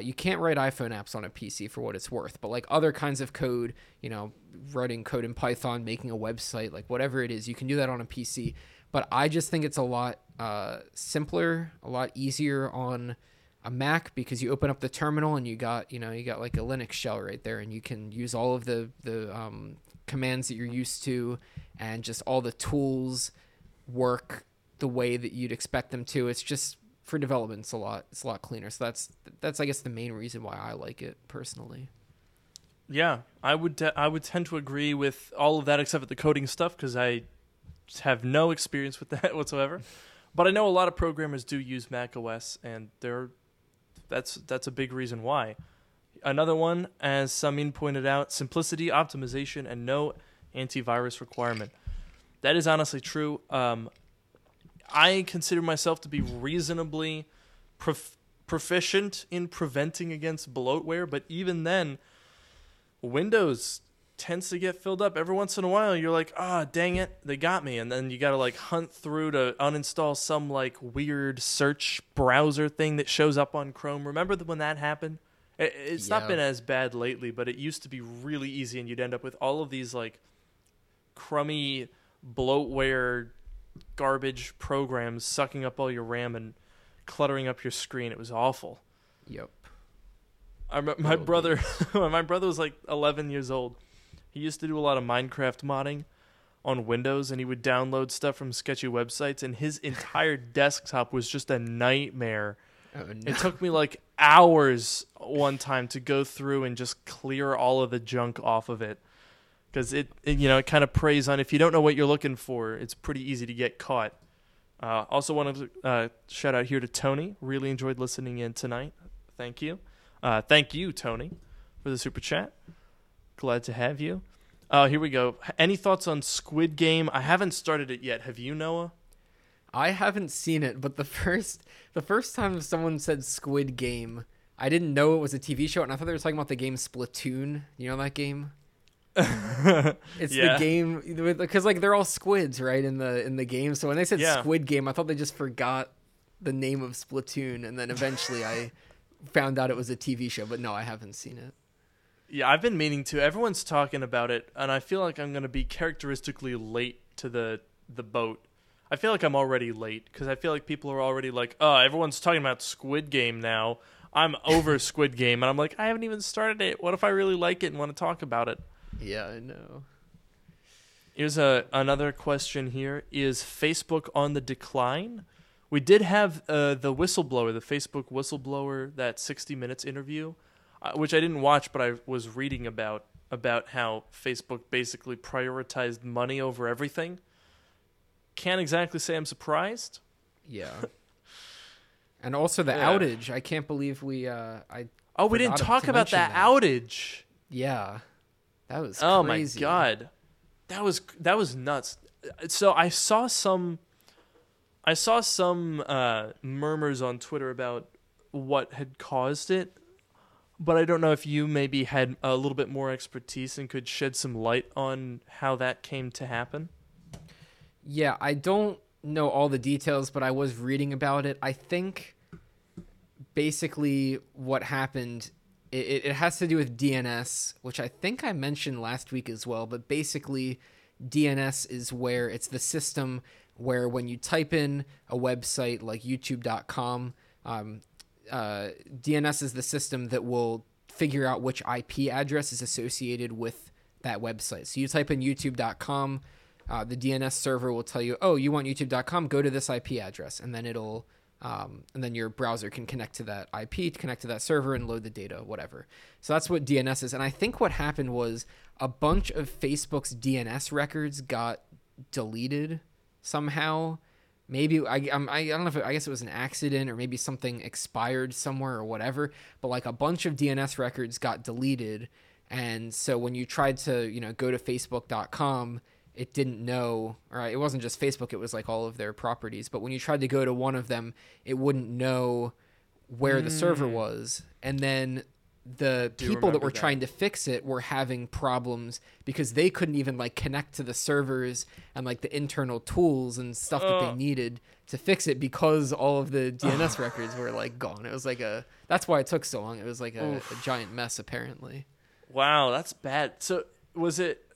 You can't write iPhone apps on a PC for what it's worth, but like other kinds of code, you know, writing code in Python, making a website, like whatever it is, you can do that on a PC. But I just think it's a lot simpler, a lot easier on a Mac, because you open up the terminal and you got like a Linux shell right there, and you can use all of the commands that you're used to, and just all the tools work the way that you'd expect them to. It's just, for development, it's a lot cleaner. So that's I guess the main reason why I like it personally. Yeah, I would tend to agree with all of that except for the coding stuff, because I have no experience with that whatsoever. But I know a lot of programmers do use macOS, and that's a big reason why. Another one, as Samin pointed out, simplicity, optimization, and no antivirus requirement. That is honestly true. I consider myself to be reasonably proficient in preventing against bloatware, but even then, Windows tends to get filled up. Every once in a while, you're like, ah, oh, dang it, they got me. And then you got to like hunt through to uninstall some like weird search browser thing that shows up on Chrome. Remember when that happened? It's not been as bad lately, but it used to be really easy, and you'd end up with all of these like crummy bloatware garbage programs sucking up all your RAM and cluttering up your screen. It was awful. Yep. My brother was like 11 years old. He used to do a lot of Minecraft modding on Windows, and he would download stuff from sketchy websites, and his entire desktop was just a nightmare. Oh, no. It took me like hours one time to go through and just clear all of the junk off of it. Because it, you know, it kind of preys on, if you don't know what you're looking for, it's pretty easy to get caught. Also want to shout out here to Tony. Really enjoyed listening in tonight. Thank you. Thank you, Tony, for the super chat. Glad to have you. Here we go. Any thoughts on Squid Game? I haven't started it yet. Have you, Noah? I haven't seen it, but the first time someone said Squid Game, I didn't know it was a TV show, and I thought they were talking about the game Splatoon. You know that game? It's the game, because like they're all squids, right, in the game. So when they said Squid Game, I thought they just forgot the name of Splatoon, and then eventually I found out it was a TV show. But no, I haven't seen it. Yeah, I've been meaning to. Everyone's talking about it, and I feel like I'm going to be characteristically late to the boat. I feel like I'm already late, because I feel like people are already like, oh, everyone's talking about Squid Game now. I'm over Squid Game, and I'm like, I haven't even started it. What if I really like it and want to talk about it? Yeah, I know. Here's another question here. Is Facebook on the decline? We did have the whistleblower, the Facebook whistleblower, that 60 Minutes interview, which I didn't watch, but I was reading about about how Facebook basically prioritized money over everything. Can't exactly say I'm surprised. Yeah. And also the outage. I can't believe we... we didn't talk about that outage. Yeah. That was crazy. Oh, my God. That was nuts. So I saw some murmurs on Twitter about what had caused it, but I don't know if you maybe had a little bit more expertise and could shed some light on how that came to happen. Yeah, I don't know all the details, but I was reading about it. I think basically what happened, it has to do with DNS, which I think I mentioned last week as well, but basically DNS is where it's the system where when you type in a website like youtube.com, DNS is the system that will figure out which IP address is associated with that website. So you type in youtube.com, the DNS server will tell you, oh, you want youtube.com, go to this IP address, and then it'll and then your browser can connect to that IP, connect to that server, and load the data, whatever. So that's what DNS is. And I think what happened was a bunch of Facebook's DNS records got deleted somehow. Maybe I don't know if I guess it was an accident or maybe something expired somewhere or whatever, but like a bunch of DNS records got deleted. And so when you tried to, go to facebook.com, it didn't know, or it wasn't just Facebook, it was like all of their properties. But when you tried to go to one of them, it wouldn't know where the server was. And then the people that were trying to fix it were having problems because they couldn't even connect to the servers and the internal tools and stuff that they needed to fix it because all of the DNS records were gone. It was that's why it took so long. It was a giant mess apparently. Wow. That's bad. So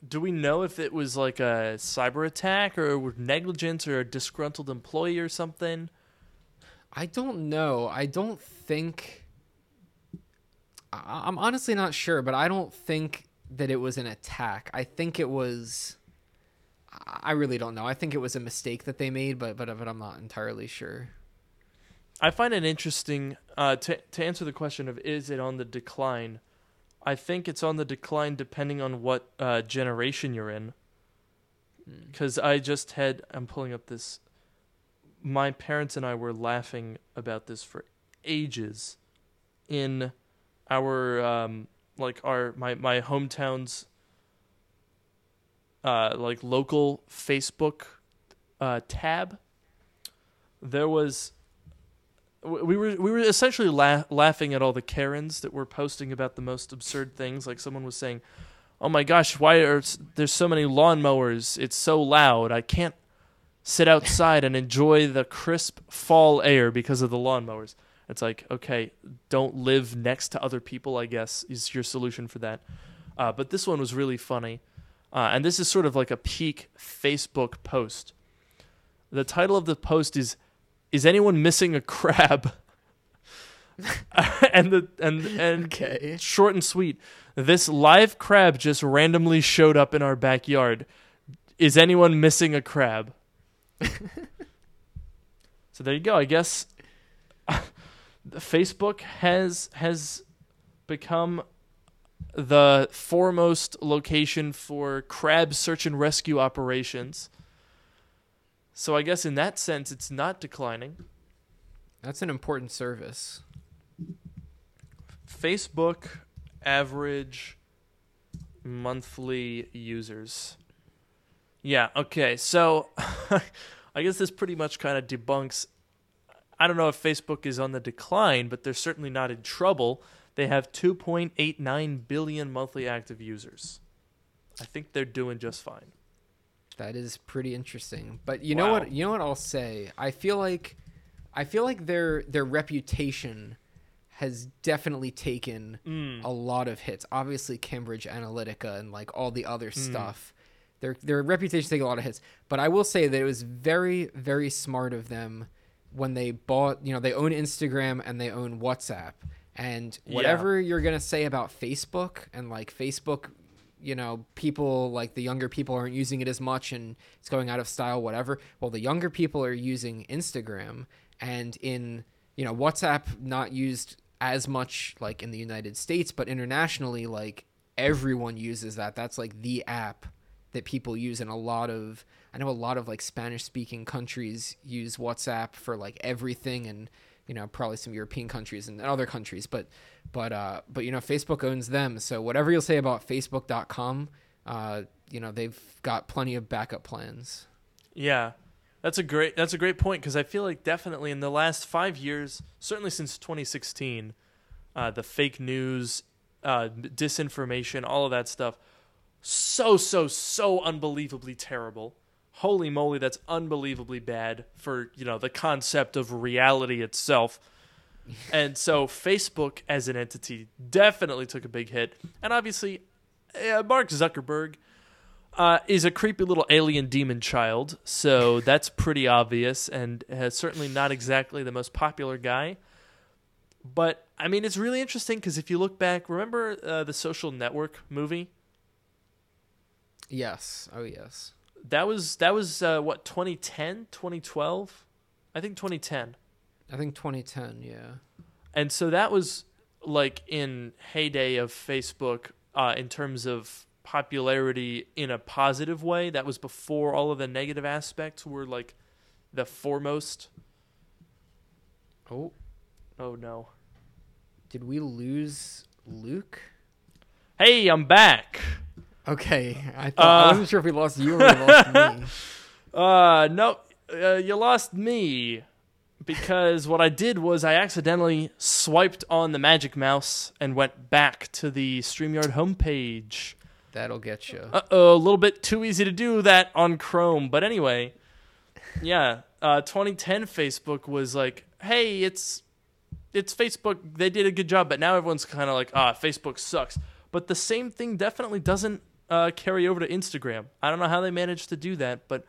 do we know if it was a cyber attack or negligence or a disgruntled employee or something? I don't know. I don't think, I'm honestly not sure, but I don't think that it was an attack. I think it was, I really don't know. I think it was a mistake that they made, but I'm not entirely sure. I find it interesting to answer the question of, is it on the decline? I think it's on the decline depending on what generation you're in. Because I'm pulling up this. My parents and I were laughing about this for ages in our my hometown's local Facebook tab. There was we were essentially laughing at all the Karens that were posting about the most absurd things. Like someone was saying, "Oh my gosh, why are there's so many lawnmowers? It's so loud. I can't sit outside and enjoy the crisp fall air because of the lawnmowers." It's okay, don't live next to other people, I guess, is your solution for that. But this one was really funny. And this is sort of a peak Facebook post. The title of the post is anyone missing a crab? and short and sweet. This live crab just randomly showed up in our backyard. Is anyone missing a crab? So there you go, I guess. Facebook has become the foremost location for crab search and rescue operations. So I guess in that sense, it's not declining. That's an important service. Facebook average monthly users. Yeah, okay. So I guess this pretty much kind of debunks. I don't know if Facebook is on the decline, but they're certainly not in trouble. They have 2.89 billion monthly active users. I think they're doing just fine. That is pretty interesting. But you know what? You know what I'll say. I feel like their reputation has definitely taken a lot of hits. Obviously, Cambridge Analytica and all the other stuff. Their reputation takes a lot of hits. But I will say that it was very, very smart of them when they bought, they own Instagram and they own WhatsApp, and whatever you're going to say about Facebook and Facebook, people the younger people aren't using it as much and it's going out of style, whatever. Well, the younger people are using Instagram, and in, WhatsApp not used as much in the United States, but internationally, everyone uses that. That's like the app that people use in a lot of, I know a lot of like Spanish speaking countries use WhatsApp for like everything, and you know, probably some European countries and other countries, but you know, Facebook owns them. So whatever you'll say about facebook.com, you know, they've got plenty of backup plans. Yeah. That's a great point, because I feel like definitely in the last 5 years, certainly since 2016, the fake news, disinformation, all of that stuff, so unbelievably terrible. Holy moly, that's unbelievably bad for, you know, the concept of reality itself. And so Facebook as an entity definitely took a big hit. And obviously, Mark Zuckerberg is a creepy little alien demon child, so that's pretty obvious, and certainly not exactly the most popular guy. But, I mean, it's really interesting, because if you look back, remember the Social Network movie? Yes. Oh, yes. That was what, 2010, 2012? I think 2010, yeah. And so that was, like, in heyday of Facebook in terms of popularity in a positive way. That was before all of the negative aspects were like the foremost. Oh no, did we lose Luke? Hey, I'm back. Okay, I wasn't sure if we lost you or we lost me. No, you lost me, because what I did was I accidentally swiped on the Magic Mouse and went back to the StreamYard homepage. That'll get you. A little bit too easy to do that on Chrome. But anyway, yeah, 2010 Facebook was like, hey, it's Facebook. They did a good job, but now everyone's kind of like, Facebook sucks. But the same thing definitely doesn't carry over to Instagram. I don't know how they managed to do that, but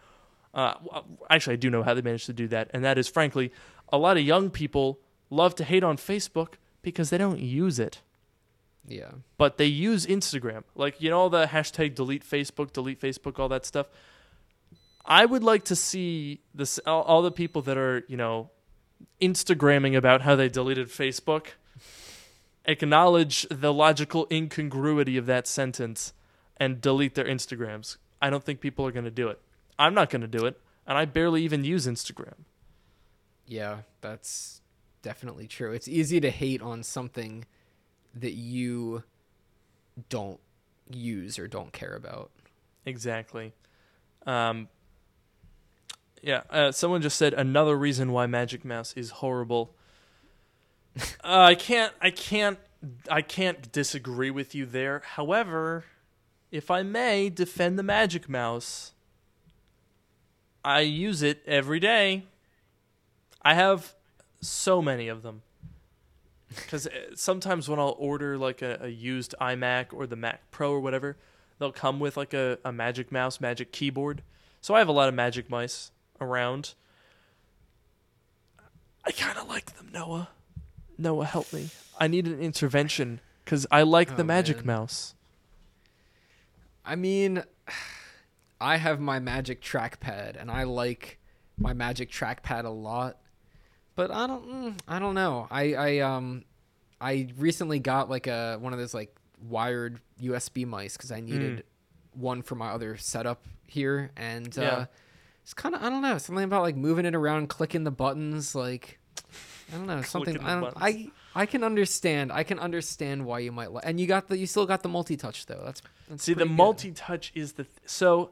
actually I do know how they managed to do that, and that is, frankly, a lot of young people love to hate on Facebook because they don't use it. Yeah. But they use Instagram. Like, you know, all the hashtag delete Facebook, all that stuff. I would like to see this, all the people that are, you know, Instagramming about how they deleted Facebook, acknowledge the logical incongruity of that sentence and delete their Instagrams. I don't think people are going to do it. I'm not going to do it. And I barely even use Instagram. Yeah, that's definitely true. It's easy to hate on something that you don't use or don't care about. Exactly. Someone just said another reason why Magic Mouse is horrible. I can't disagree with you there. However, if I may defend the Magic Mouse, I use it every day. I have so many of them. Because sometimes when I'll order like a used iMac or the Mac Pro or whatever, they'll come with like a Magic Mouse, Magic Keyboard. So I have a lot of Magic Mice around. I kind of like them, Noah. Noah, help me. I need an intervention, because I like the Magic Mouse. I mean, I have my Magic Trackpad, and I like my Magic Trackpad a lot. But I don't know. I recently got like one of those like wired USB mice, because I needed one for my other setup here, and it's kind of, I don't know, something about like moving it around, clicking the buttons, like I don't know, something. I can understand. I can understand why you might like. And you still got the multi-touch though. That's see, the multi-touch is the so.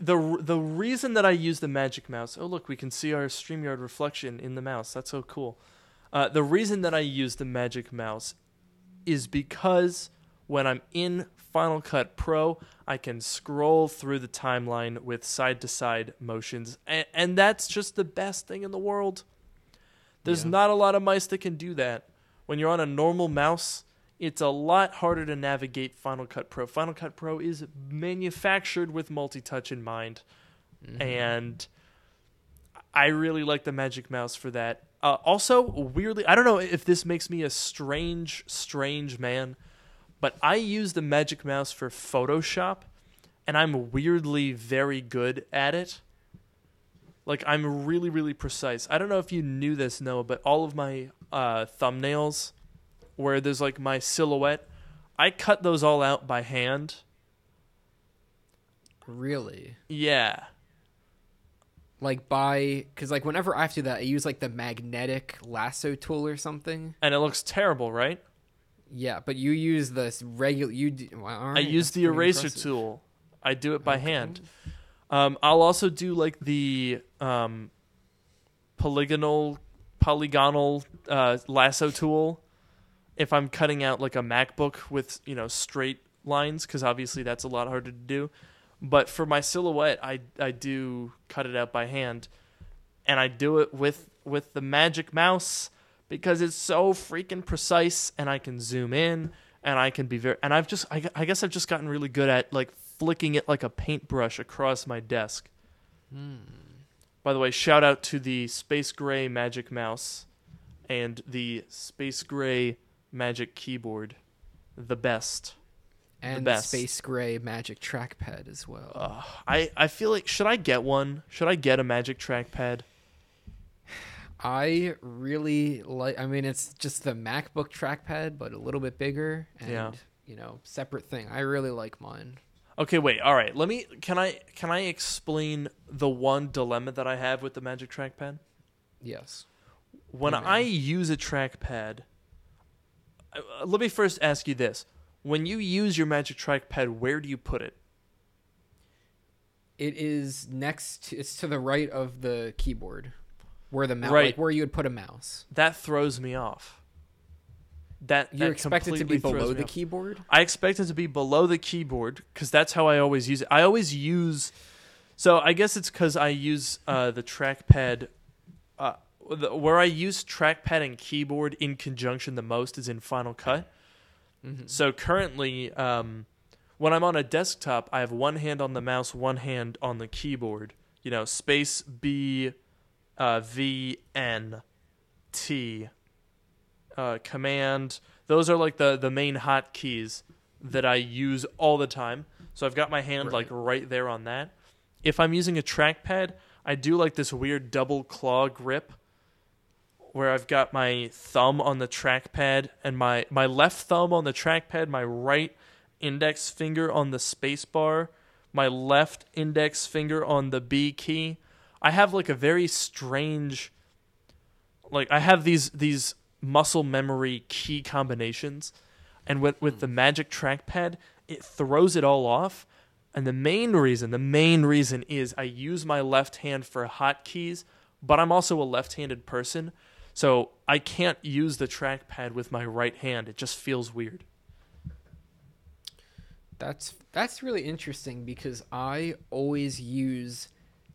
The reason that I use the Magic Mouse, oh look, we can see our StreamYard reflection in the mouse. That's so cool. The reason that I use the Magic Mouse is because when I'm in Final Cut Pro, I can scroll through the timeline with side-to-side motions, and that's just the best thing in the world. There's not a lot of mice that can do that. When you're on a normal mouse, it's a lot harder to navigate Final Cut Pro. Final Cut Pro is manufactured with multi-touch in mind. Mm-hmm. And I really like the Magic Mouse for that. Also, weirdly, I don't know if this makes me a strange man, but I use the Magic Mouse for Photoshop, and I'm weirdly very good at it. Like, I'm really, really precise. I don't know if you knew this, Noah, but all of my thumbnails, where there's like my silhouette, I cut those all out by hand. Really? Yeah. Like by, because like whenever I have to do that, I use like the magnetic lasso tool or something. And it looks terrible, right? Yeah, but you use this regular. I use the eraser tool. I do it by hand. I'll also do like the polygonal lasso tool if I'm cutting out like a MacBook with, you know, straight lines, because obviously that's a lot harder to do. But for my silhouette, I do cut it out by hand, and I do it with the Magic Mouse because it's so freaking precise, and I can zoom in, and I can be very, and I guess I've just gotten really good at like flicking it like a paintbrush across my desk. By the way, shout out to the Space Gray Magic Mouse and the Space Gray Magic Keyboard, the best. And the Space Gray Magic Trackpad as well. I feel like, should I get one? Should I get a Magic Trackpad? I really like, I mean, it's just the MacBook Trackpad, but a little bit bigger and, you know, separate thing. I really like mine. Okay, wait. All right. Let me, can I explain the one dilemma that I have with the Magic Trackpad? Yes. When I use a trackpad, let me first ask you this. When you use your Magic Trackpad, where do you put it? It is next. It's to the right of the keyboard, where the mouse, like where you would put a mouse. That throws me off. You expect it to be below the keyboard? I expect it to be below the keyboard because that's how I always use it. I always use. So I guess it's because I use the trackpad. Where I use trackpad and keyboard in conjunction the most is in Final Cut. Mm-hmm. So currently, when I'm on a desktop, I have one hand on the mouse, one hand on the keyboard. You know, space B, V, N, T, command. Those are like the main hotkeys that I use all the time. So I've got my hand like right there on that. If I'm using a trackpad, I do like this weird double claw grip, where I've got my thumb on the trackpad and my left thumb on the trackpad, my right index finger on the space bar, my left index finger on the B key. I have like a very strange, like I have these muscle memory key combinations, and with the Magic Trackpad, it throws it all off. And the main reason is I use my left hand for hotkeys, but I'm also a left-handed person. So I can't use the trackpad with my right hand. It just feels weird. That's really interesting because I always use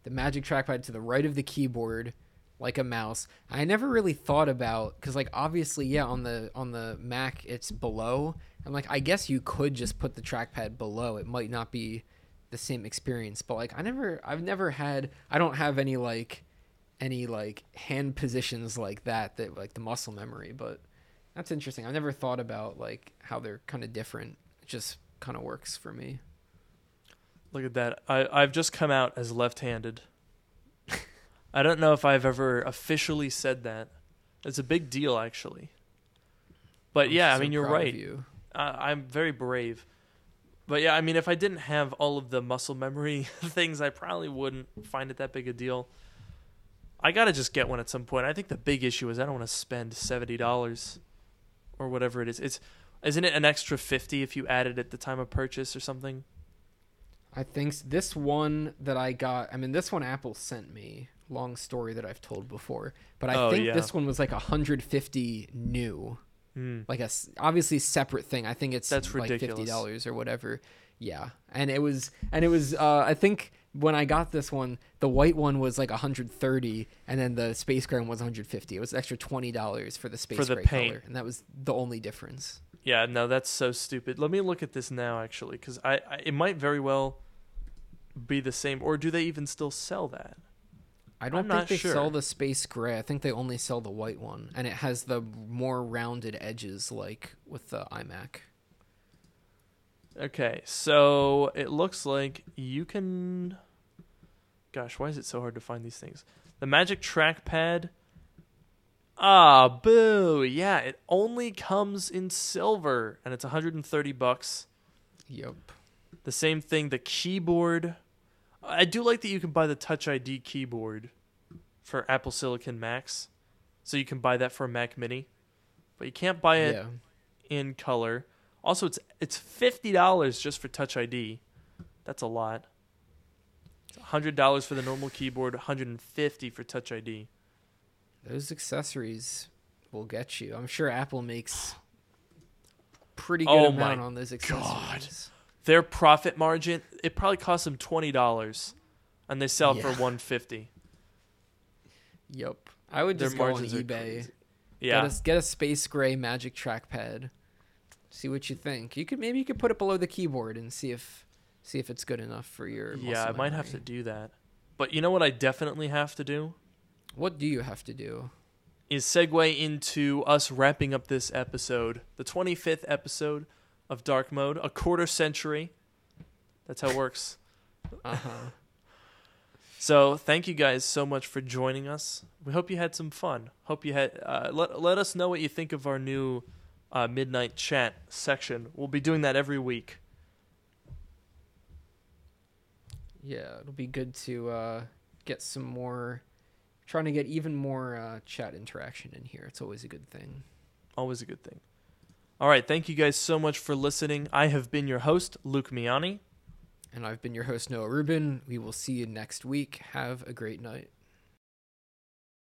the Magic Trackpad to the right of the keyboard like a mouse. I never really thought about, because like obviously, yeah, on the Mac it's below. I'm like, I guess you could just put the trackpad below. It might not be the same experience, but like I don't have any hand positions like that like the muscle memory, but that's interesting. I've never thought about like how they're kind of different. It just kind of works for me. Look at that. I've just come out as left-handed. I don't know if I've ever officially said that. It's a big deal actually. But yeah, I mean, you're right. I'm very brave. But yeah, I mean, if I didn't have all of the muscle memory things, I probably wouldn't find it that big a deal. I got to just get one at some point. I think the big issue is I don't want to spend $70 or whatever it is. Isn't it an extra $50 if you add it at the time of purchase or something? I think this one that I got, I mean, this one Apple sent me, long story that I've told before, but I think this one was like $150 new. Like a obviously separate thing. I think that's like ridiculous. $50 or whatever. Yeah. And it was I think when I got this one, the white one was like $130, and then the space gray was $150. It was extra $20 for the space gray color, and that was the only difference. Yeah, no, that's so stupid. Let me look at this now, actually, because it might very well be the same. Or do they even still sell that? I don't think they sell the space gray. I think they only sell the white one, and it has the more rounded edges, like with the iMac. Okay, so it looks like you can... Gosh, why is it so hard to find these things? The Magic Trackpad Ah, boo. Yeah, it only comes in silver, and it's $130. Yep. The same thing, the keyboard. I do like that you can buy the Touch ID keyboard for Apple Silicon Macs. So you can buy that for a Mac Mini. But you can't buy it in color. Also, it's $50 just for Touch ID. That's a lot. It's $100 for the normal keyboard, $150 for Touch ID. Those accessories will get you. I'm sure Apple makes pretty good amount on those accessories. God. Their profit margin, it probably costs them $20, and they sell for $150. Yep. I would just go on eBay. Yeah. Get a space gray Magic Trackpad. See what you think. You could put it below the keyboard and see if it's good enough for your muscle memory. I might have to do that. But you know what I definitely have to do? What do you have to do? Is segue into us wrapping up this episode, the 25th episode of Dark Mode, a quarter century. That's how it works. So thank you guys so much for joining us. We hope you had some fun. Hope you had. Let us know what you think of our new midnight chat section. We'll be doing that every week. Yeah, it'll be good to get some more. Trying to get even more chat interaction in here. It's always a good thing. Always a good thing. All right. Thank you guys so much for listening. I have been your host, Luke Miani. And I've been your host, Noah Rubin. We will see you next week. Have a great night.